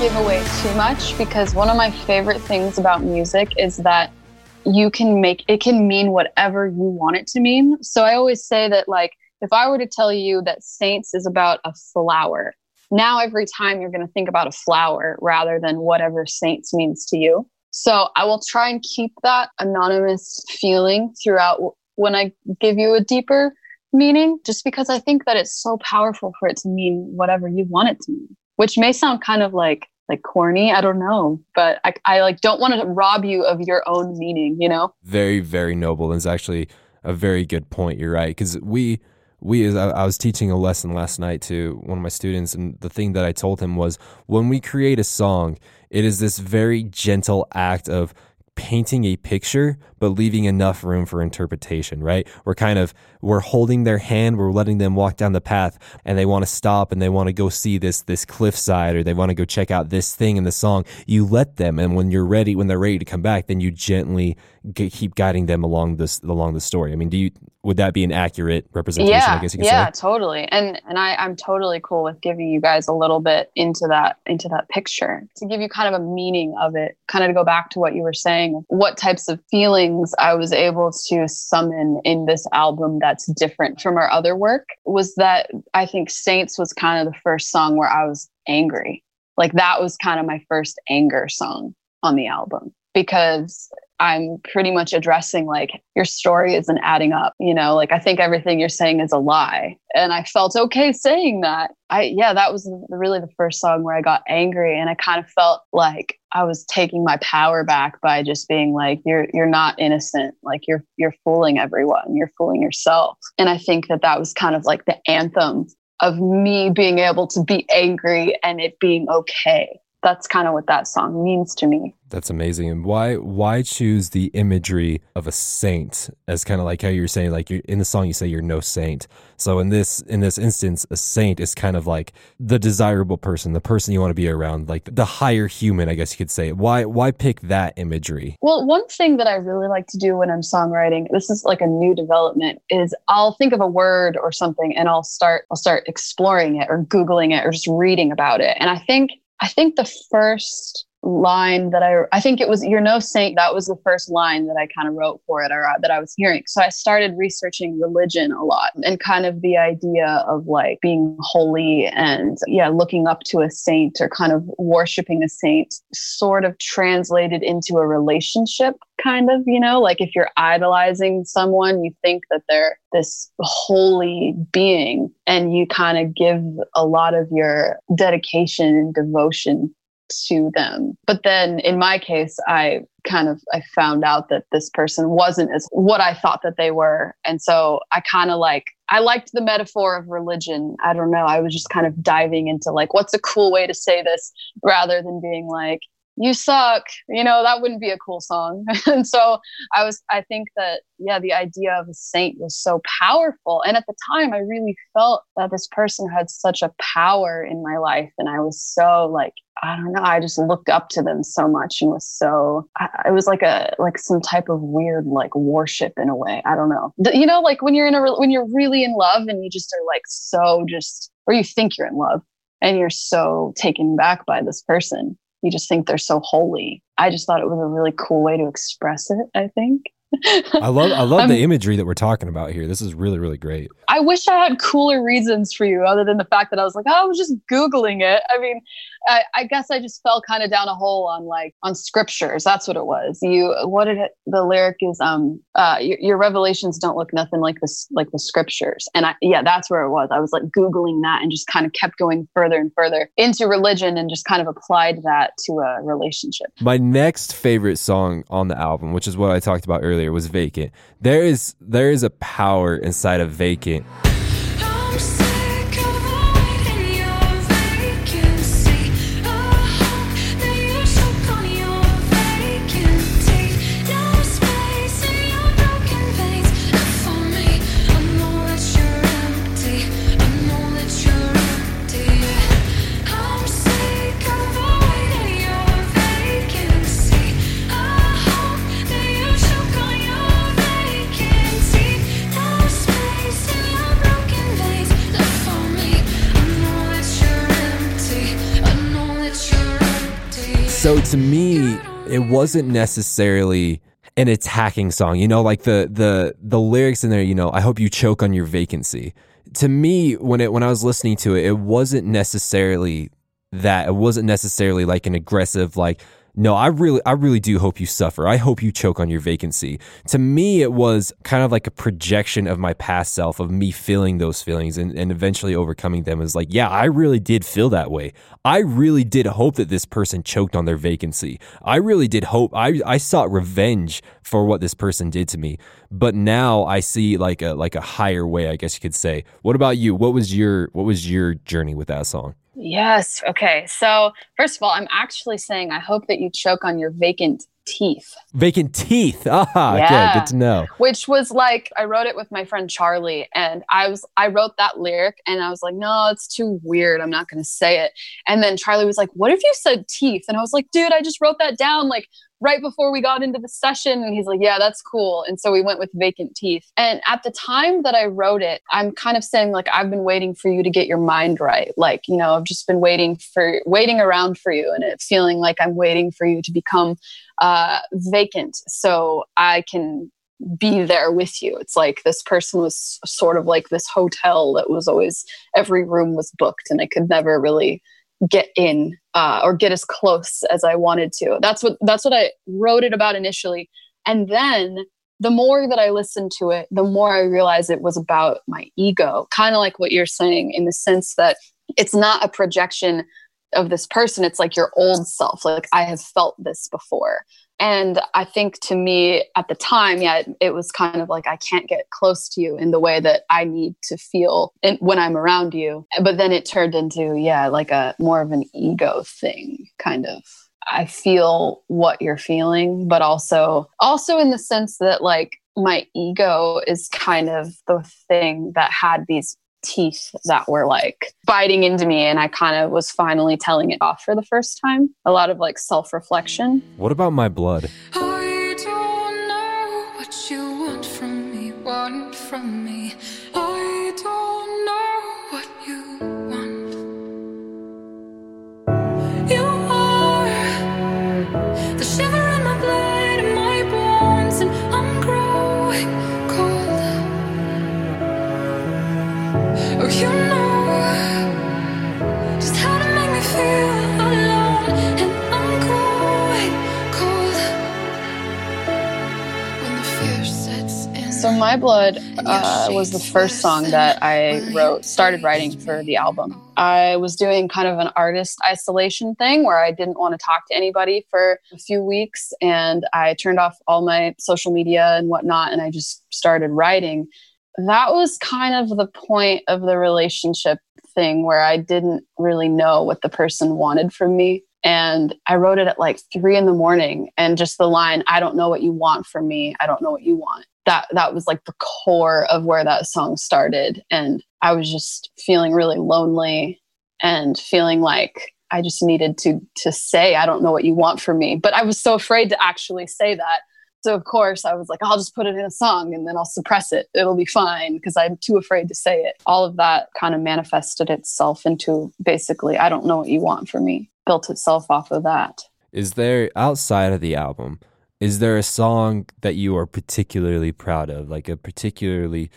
Give away too much, because one of my favorite things about music is that you can make it can mean whatever you want it to mean. So I always say that, like, if I were to tell you that Saints is about a flower, now every time you're going to think about a flower rather than whatever Saints means to you. So I will try and keep that anonymous feeling throughout when I give you a deeper meaning, just because I think that it's so powerful for it to mean whatever you want it to mean, which may sound kind of like like corny, I don't know, but I, I like don't want to rob you of your own meaning, you know? Very, very noble. And it's actually a very good point. You're right. Because we, we as I, I was teaching a lesson last night to one of my students, and the thing that I told him was, when we create a song, it is this very gentle act of painting a picture, but leaving enough room for interpretation, right? We're kind of, we're holding their hand, we're letting them walk down the path, and they want to stop and they want to go see this, this cliffside, or they want to go check out this thing in the song. You let them. And when you're ready, when they're ready to come back, then you gently get, keep guiding them along this, along the story. I mean, do you, would that be an accurate representation? Yeah, I guess you could yeah, say? Totally. And, and I, I'm totally cool with giving you guys a little bit into that, into that picture to give you kind of a meaning of it, kind of to go back to what you were saying. What types of feelings I was able to summon in this album that's different from our other work was that I think Saints was kind of the first song where I was angry. Like that was kind of my first anger song on the album, because I'm pretty much addressing like, your story isn't adding up, you know, like I think everything you're saying is a lie. And I felt okay saying that. I, yeah, that was really the first song where I got angry, and I kind of felt like I was taking my power back by just being like, you're, you're not innocent. Like you're, you're fooling everyone, you're fooling yourself. And I think that that was kind of like the anthem of me being able to be angry and it being okay. That's kind of what that song means to me. That's amazing. And why why choose the imagery of a saint as kind of like how you were saying, like you're, in the song you say you're no saint. So in this in this instance, a saint is kind of like the desirable person, the person you want to be around, like the higher human, I guess you could say. Why why pick that imagery? Well, one thing that I really like to do when I'm songwriting, this is like a new development, is I'll think of a word or something and I'll start I'll start exploring it or Googling it or just reading about it. And I think I think the first line that I, I think it was, you're no saint, that was the first line that I kind of wrote for it, or uh, that I was hearing. So I started researching religion a lot and kind of the idea of like being holy and yeah, looking up to a saint or kind of worshiping a saint sort of translated into a relationship kind of, you know, like if you're idolizing someone, you think that they're this holy being and you kind of give a lot of your dedication and devotion to them. But then in my case, I kind of, I found out that this person wasn't as what I thought that they were. And so I kind of like, I liked the metaphor of religion. I don't know. I was just kind of diving into like, what's a cool way to say this rather than being like, you suck, you know, that wouldn't be a cool song. And so I was, I think that, yeah, the idea of a saint was so powerful. And at the time I really felt that this person had such a power in my life. And I was so like, I don't know, I just looked up to them so much and was so, I, it was like a, like some type of weird, like worship in a way. I don't know. You know, like when you're in a, when you're really in love and you just are like, so just, or you think you're in love and you're so taken back by this person. You just think they're so holy. I just thought it was a really cool way to express it, I think. I love I love um, the imagery that we're talking about here. This is really, really great. I wish I had cooler reasons for you other than the fact that I was like, oh, I was just Googling it. I mean, I, I guess I just fell kind of down a hole on like on scriptures. That's what it was. You, what did it, the lyric is, um, uh, your, your revelations don't look nothing like this, like the scriptures. And I, yeah, that's where it was. I was like Googling that and just kind of kept going further and further into religion and just kind of applied that to a relationship. My next favorite song on the album, which is what I talked about earlier, was Vacant. There is, there is a power inside of Vacant. I'm so- So to me, it wasn't necessarily an attacking song, you know, like the the the lyrics in there, you know, I hope you choke on your vacancy. To me, when it when I was listening to it, it wasn't necessarily that. It wasn't necessarily like an aggressive, like, no, I really I really do hope you suffer. I hope you choke on your vacancy. To me, it was kind of like a projection of my past self, of me feeling those feelings and, and eventually overcoming them. Is like, yeah, I really did feel that way. I really did hope that this person choked on their vacancy. I really did hope, I, I sought revenge for what this person did to me. But now I see like a like a higher way, I guess you could say. What about you? What was your what was your journey with that song? Yes. Okay. So first of all, I'm actually saying, I hope that you choke on your vacant teeth. Vacant teeth. Ah, yeah. Okay. Good to know. Which was like, I wrote it with my friend Charlie, and I was, I wrote that lyric and I was like, no, it's too weird. I'm not going to say it. And then Charlie was like, what if you said teeth? And I was like, dude, I just wrote that down like right before we got into the session. And he's like, yeah, that's cool. And so we went with vacant teeth. And at the time that I wrote it, I'm kind of saying like, I've been waiting for you to get your mind right. Like, you know, I've just been waiting for, waiting around for you, and it feeling like I'm waiting for you to become uh, vacant so I can be there with you. It's like this person was sort of like this hotel that was always, every room was booked and I could never really get in uh, or get as close as I wanted to. That's what that's what I wrote it about initially. And then the more that I listened to it, the more I realized it was about my ego, kind of like what you're saying, in the sense that it's not a projection of this person. It's like your old self. Like, I have felt this before. And I think to me at the time, yeah, it, it was kind of like, I can't get close to you in the way that I need to feel in, when I'm around you. But then it turned into, yeah, like a more of an ego thing, kind of. I feel what you're feeling, but also, also in the sense that like my ego is kind of the thing that had these teeth that were like biting into me, and I kind of was finally telling it off for the first time. A lot of like self-reflection. What about My Blood? I don't know what you want from me, want from me. I don't know what you want. You are the shiver in my blood and my bones, and I'm growing. Oh, you know just how to make me feel alone, and I'm going cold when the fear sets in. So My Blood uh, was the first song that I wrote, started writing for the album. I was doing kind of an artist isolation thing where I didn't want to talk to anybody for a few weeks, and I turned off all my social media and whatnot, and I just started writing. That was kind of the point of the relationship thing where I didn't really know what the person wanted from me. And I wrote it at like three in the morning, and just the line, I don't know what you want from me. I don't know what you want. That that was like the core of where that song started. And I was just feeling really lonely and feeling like I just needed to to say, I don't know what you want from me. But I was so afraid to actually say that. So, of course, I was like, I'll just put it in a song and then I'll suppress it. It'll be fine because I'm too afraid to say it. All of that kind of manifested itself into basically, I don't know what you want from me. Built itself off of that. Is there, outside of the album, is there a song that you are particularly proud of? Like a particularly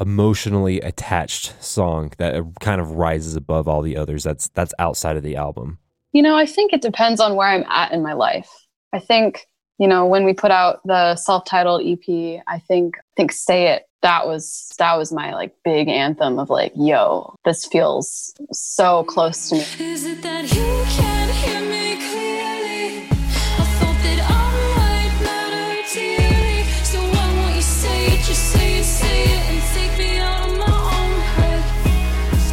emotionally attached song that kind of rises above all the others that's that's outside of the album? You know, I think it depends on where I'm at in my life. I think... You know, when we put out the self-titled E P, I think, I think Say It, that was, that was my like big anthem of like, yo, this feels so close to me. Is it that you can't hear me clearly? I thought that I might matter dearly. So why won't you say it, just say it, say it, and take me out of my own head.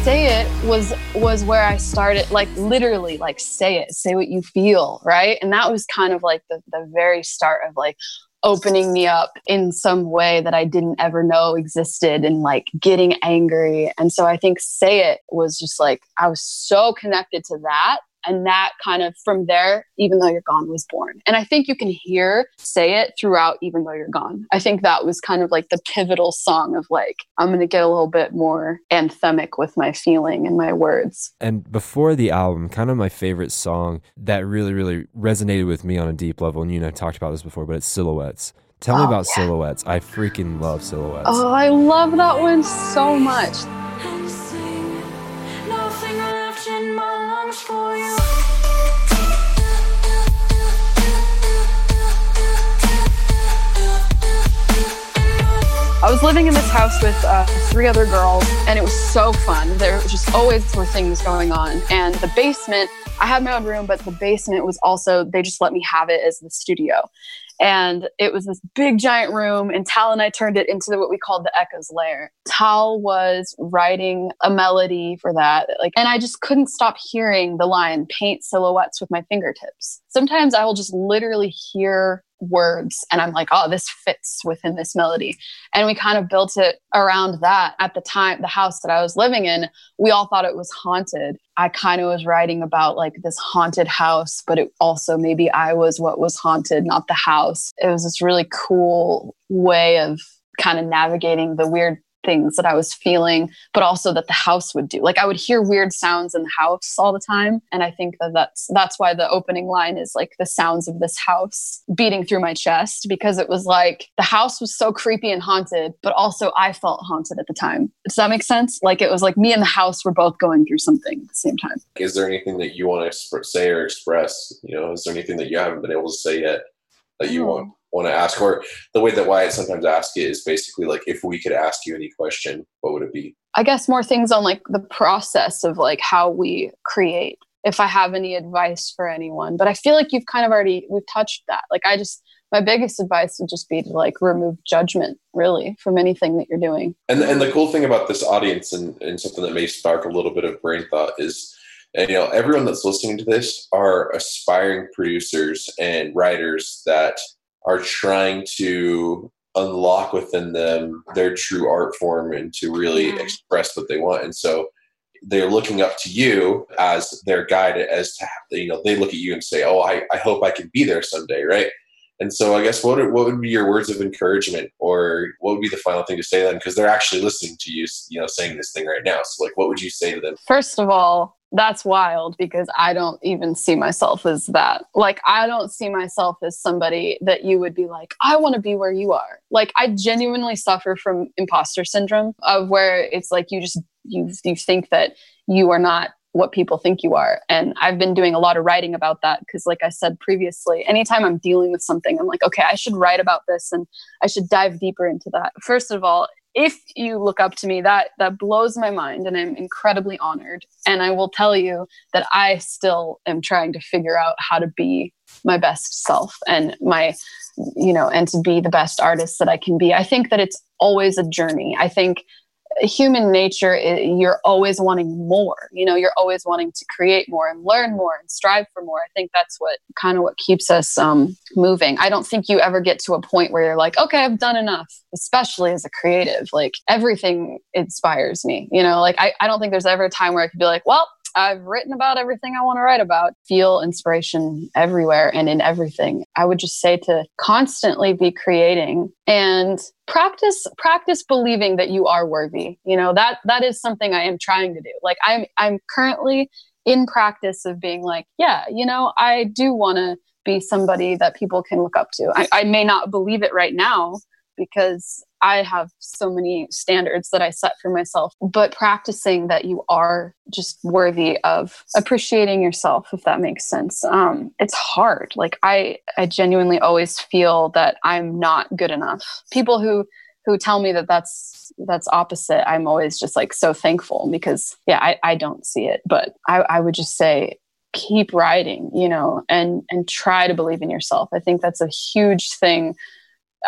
Say It was, was where I started, like literally like say it, say what you feel, right? And that was kind of like the, the very start of like opening me up in some way that I didn't ever know existed, and like getting angry. And so I think Say It was just like, I was so connected to that. And that kind of, from there, Even Though You're Gone was born. And I think you can hear Say It throughout Even Though You're Gone. I think that was kind of like the pivotal song of like, I'm going to get a little bit more anthemic with my feeling and my words. And before the album, kind of my favorite song that really, really resonated with me on a deep level, and you and I talked about this before, but it's Silhouettes. Tell oh, me about yeah. Silhouettes. I freaking love Silhouettes. Oh, I love that one so much. For you. I was living in this house with uh, three other girls, and it was so fun. There just always were things going on. And the basement, I had my own room, but the basement was also, they just let me have it as the studio. And it was this big, giant room, and Tal and I turned it into what we called the Echos lair. Tal was writing a melody for that, like, and I just couldn't stop hearing the line, paint silhouettes with my fingertips. Sometimes I will just literally hear words, and I'm like, oh, this fits within this melody. And we kind of built it around that. At the time, the house that I was living in, we all thought it was haunted. I kind of was writing about like this haunted house, but it also maybe I was what was haunted, not the house. It was this really cool way of kind of navigating the weird things that I was feeling, but also that the house would do. Like I would hear weird sounds in the house all the time. And I think that that's, that's why the opening line is like the sounds of this house beating through my chest, because it was like the house was so creepy and haunted, but also I felt haunted at the time. Does that make sense? Like it was like me and the house were both going through something at the same time. Is there anything that you want to say or express? You know, is there anything that you haven't been able to say yet that you oh. want? want to ask, or the way that Wyatt sometimes asks it is basically like, if we could ask you any question, what would it be? I guess more things on like the process of like how we create, if I have any advice for anyone. But I feel like you've kind of already, we've touched that. Like I just, my biggest advice would just be to like remove judgment really from anything that you're doing. And and the cool thing about this audience, and, and something that may spark a little bit of brain thought is, and, you know, everyone that's listening to this are aspiring producers and writers that are trying to unlock within them their true art form and to really mm-hmm. express what they want. And so they're looking up to you as their guide, as to, you know, they look at you and say, oh, I, I hope I can be there someday. Right. And so I guess what, what would be your words of encouragement, or what would be the final thing to say to them? Because they're actually listening to you, you know, saying this thing right now. So like, what would you say to them? First of all, that's wild, because I don't even see myself as that. Like, I don't see myself as somebody that you would be like, I want to be where you are. Like, I genuinely suffer from imposter syndrome, of where it's like, you just, you, you think that you are not what people think you are. And I've been doing a lot of writing about that, because like I said previously, anytime I'm dealing with something, I'm like, okay, I should write about this and I should dive deeper into that. First of all, if you look up to me, that that blows my mind, and I'm incredibly honored. And I will tell you that I still am trying to figure out how to be my best self and my, you know, and to be the best artist that I can be. I think that it's always a journey. I think human nature, you're always wanting more, you know, you're always wanting to create more and learn more and strive for more. I think that's what kind of what keeps us um, moving. I don't think you ever get to a point where you're like, okay, I've done enough, especially as a creative. Like everything inspires me, you know, like I, I don't think there's ever a time where I could be like, well, I've written about everything I want to write about. Feel inspiration everywhere and in everything. I would just say to constantly be creating and practice practice believing that you are worthy. You know, that that is something I am trying to do. Like I'm I'm currently in practice of being like, yeah, you know, I do want to be somebody that people can look up to. I, I may not believe it right now, because I have so many standards that I set for myself, but practicing that you are just worthy of appreciating yourself, if that makes sense. Um, it's hard. Like I, I genuinely always feel that I'm not good enough. People who, who tell me that that's, that's opposite, I'm always just like so thankful, because yeah, I, I don't see it, but I, I would just say, keep writing, you know, and, and try to believe in yourself. I think that's a huge thing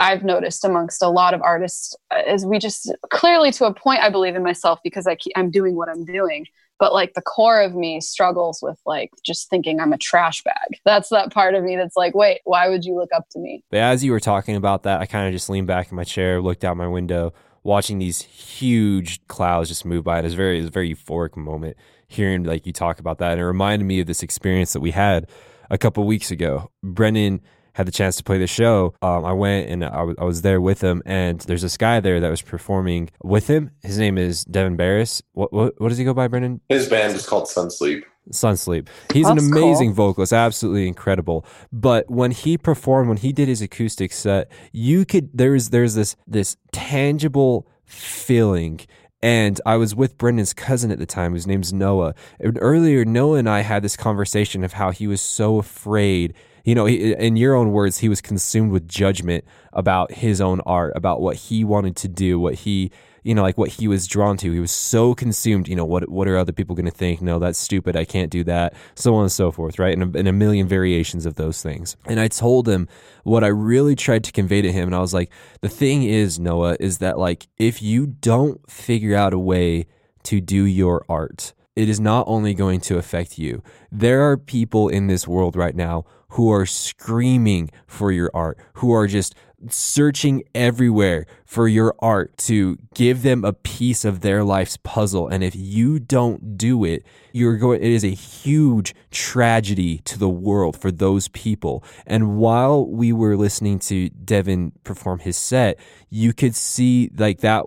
I've noticed amongst a lot of artists, is we just clearly, to a point, I believe in myself because I keep, I'm doing what I'm doing. But like the core of me struggles with like just thinking I'm a trash bag. That's that part of me that's like, wait, why would you look up to me? But as you were talking about that, I kind of just leaned back in my chair, looked out my window, watching these huge clouds just move by. It was very, it was a very euphoric moment hearing like you talk about that. And it reminded me of this experience that we had a couple weeks ago. Brennan had the chance to play the show. Um, I went and I, w- I was there with him, and there's this guy there that was performing with him. His name is Devin Barris. What what, what does he go by, Brendan? His band is called Sunsleep. Sunsleep. He's That's an amazing cool. vocalist, absolutely incredible. But when he performed, when he did his acoustic set, you could there's there's this this tangible feeling. And I was with Brendan's cousin at the time, whose name's Noah. And earlier, Noah and I had this conversation of how he was so afraid. You know, in your own words, he was consumed with judgment about his own art, about what he wanted to do, what he, you know, like what he was drawn to. He was so consumed, you know, what what are other people going to think? No, that's stupid. I can't do that. So on and so forth, right? And a, and a million variations of those things. And I told him what I really tried to convey to him. And I was like, the thing is, Noah, is that like, if you don't figure out a way to do your art, it is not only going to affect you. There are people in this world right now who are screaming for your art, who are just searching everywhere for your art to give them a piece of their life's puzzle. And if you don't do it, you're going, it is a huge tragedy to the world for those people. And while we were listening to Devin perform his set, you could see like that,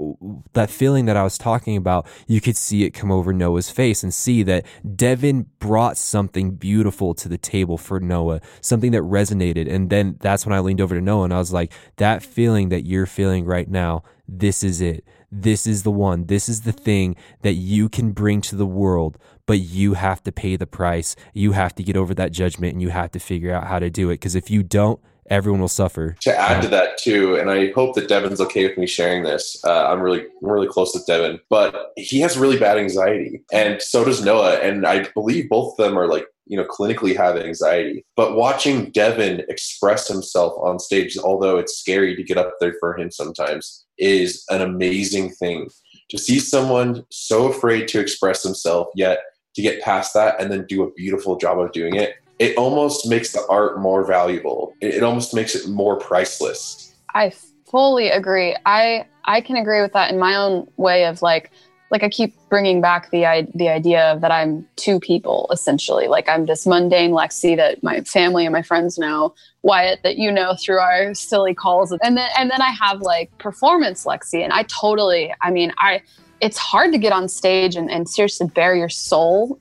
that feeling that I was talking about, you could see it come over Noah's face and see that Devin brought something beautiful to the table for Noah, something that resonated. And then that's when I leaned over to Noah and I was like, that feeling that you're feeling right now, this is it. This is the one. This is the thing that you can bring to the world, but you have to pay the price. You have to get over that judgment and you have to figure out how to do it. Because if you don't, everyone will suffer. To add to that too, and I hope that Devin's okay with me sharing this. Uh, I'm really, really close with Devin, but he has really bad anxiety, and so does Noah. And I believe both of them are like, you know, clinically have anxiety. But watching Devin express himself on stage, although it's scary to get up there for him sometimes, is an amazing thing. To see someone so afraid to express himself, yet to get past that and then do a beautiful job of doing it, it almost makes the art more valuable. It, it almost makes it more priceless. I fully agree. I I can agree with that in my own way of like, like I keep bringing back the the idea that I'm two people, essentially. Like I'm this mundane Lexi that my family and my friends know, Wyatt that you know through our silly calls. And then and then I have like performance Lexi, and I totally, I mean, I... it's hard to get on stage and, and seriously bare your soul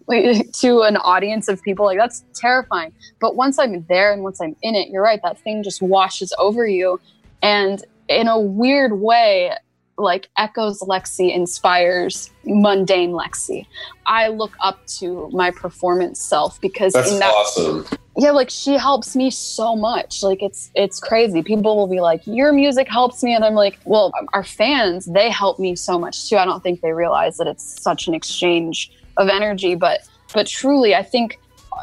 to an audience of people. Like that's terrifying. But once I'm there and once I'm in it, you're right, that thing just washes over you. And in a weird way, like Echos Lexi inspires mundane Lexi. I look up to my performance self because that's in that, awesome. Yeah, like she helps me so much. Like it's it's crazy. People will be like, your music helps me. And I'm like, well, our fans, they help me so much too. I don't think they realize that it's such an exchange of energy. But but truly, I think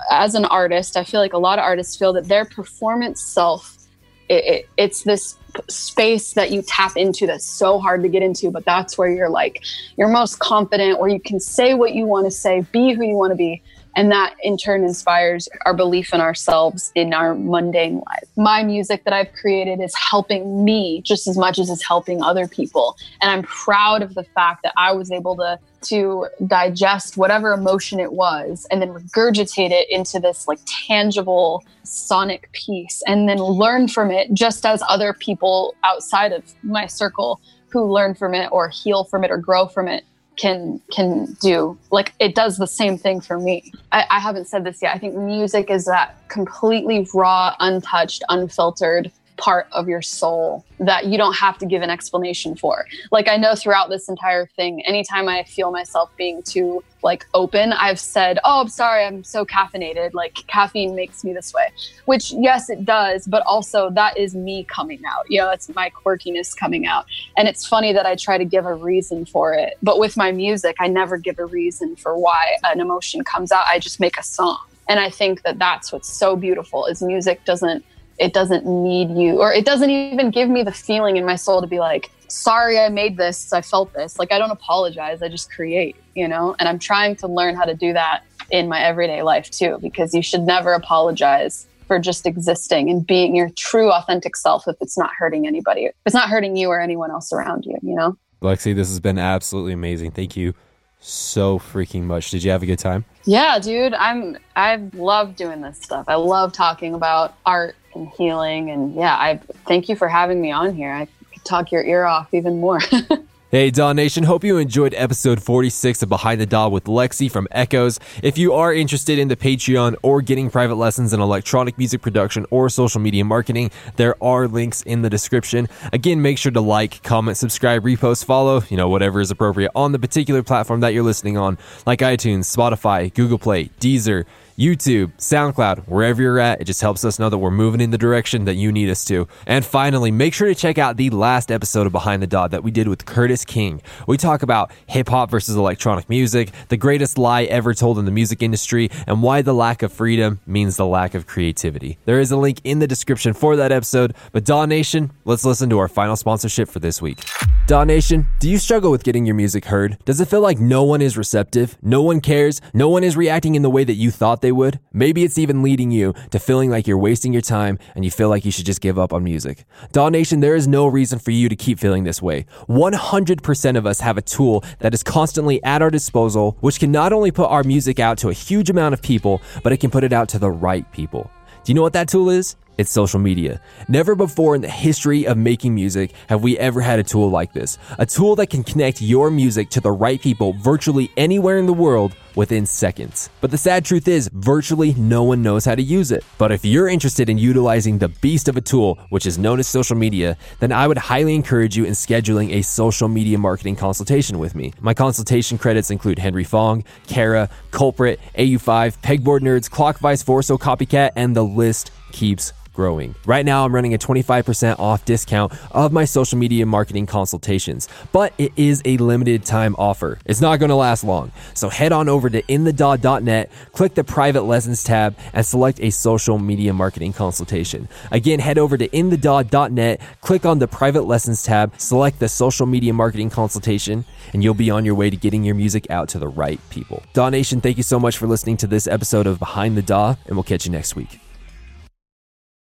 as an artist, I feel like a lot of artists feel that their performance self, it, it, it's this space that you tap into that's so hard to get into. But that's where you're like, you're most confident, where you can say what you want to say, be who you want to be. And that in turn inspires our belief in ourselves in our mundane lives. My music that I've created is helping me just as much as it's helping other people. And I'm proud of the fact that I was able to, to digest whatever emotion it was and then regurgitate it into this like tangible sonic piece and then learn from it just as other people outside of my circle who learn from it or heal from it or grow from it can can do. Like it does the same thing for me. I, I haven't said this yet. I think music is that completely raw, untouched, unfiltered part of your soul that you don't have to give an explanation for. Like I know throughout this entire thing, anytime I feel myself being too like open, I've said, oh, I'm sorry, I'm so caffeinated. Like caffeine makes me this way, which yes, it does. But also that is me coming out. You know, it's my quirkiness coming out. And it's funny that I try to give a reason for it. But with my music, I never give a reason for why an emotion comes out. I just make a song. And I think that that's what's so beautiful is music doesn't It doesn't need you, or it doesn't even give me the feeling in my soul to be like, sorry, I made this. I felt this. Like, I don't apologize. I just create, you know, and I'm trying to learn how to do that in my everyday life too, because you should never apologize for just existing and being your true authentic self if it's not hurting anybody, if it's not hurting you or anyone else around you, you know? Lexi, this has been absolutely amazing. Thank you so freaking much. Did you have a good time? Yeah, dude. I'm, I've loved doing this stuff. I love talking about art and healing, and yeah, I thank you for having me on here. I could talk your ear off even more. Hey, Daw Nation, hope you enjoyed episode forty-six of Behind the Daw with Lexi from Echos. If you are interested in the Patreon or getting private lessons in electronic music production or social media marketing, there are links in the description. Again, make sure to like, comment, subscribe, repost, follow, you know, whatever is appropriate on the particular platform that you're listening on, like iTunes, Spotify, Google Play, Deezer, YouTube, SoundCloud, wherever you're at. It just helps us know that we're moving in the direction that you need us to. And finally, make sure to check out the last episode of Behind the Daw that we did with Curtis King. We talk about hip-hop versus electronic music, the greatest lie ever told in the music industry, and why the lack of freedom means the lack of creativity. There is a link in the description for that episode, but Daw Nation, let's listen to our final sponsorship for this week. Daw Nation, do you struggle with getting your music heard? Does it feel like no one is receptive? No one cares? No one is reacting in the way that you thought they They would? Maybe it's even leading you to feeling like you're wasting your time and you feel like you should just give up on music. Daw Nation, there is no reason for you to keep feeling this way. one hundred percent of us have a tool that is constantly at our disposal, which can not only put our music out to a huge amount of people, but it can put it out to the right people. Do you know what that tool is? It's social media. Never before in the history of making music have we ever had a tool like this. A tool that can connect your music to the right people virtually anywhere in the world within seconds. But the sad truth is, virtually no one knows how to use it. But if you're interested in utilizing the beast of a tool, which is known as social media, then I would highly encourage you in scheduling a social media marketing consultation with me. My consultation credits include Henry Fong, Kara, Culprit, A U five, Pegboard Nerds, Clock Vice, Forso Copycat, and the list keeps growing. Right now, I'm running a twenty-five percent off discount of my social media marketing consultations, but it is a limited time offer. It's not going to last long. So head on over to in the daw dot net, click the private lessons tab, and select a social media marketing consultation. Again, head over to in the daw dot net, click on the private lessons tab, select the social media marketing consultation, and you'll be on your way to getting your music out to the right people. Daw Nation, thank you so much for listening to this episode of Behind the Daw, and we'll catch you next week.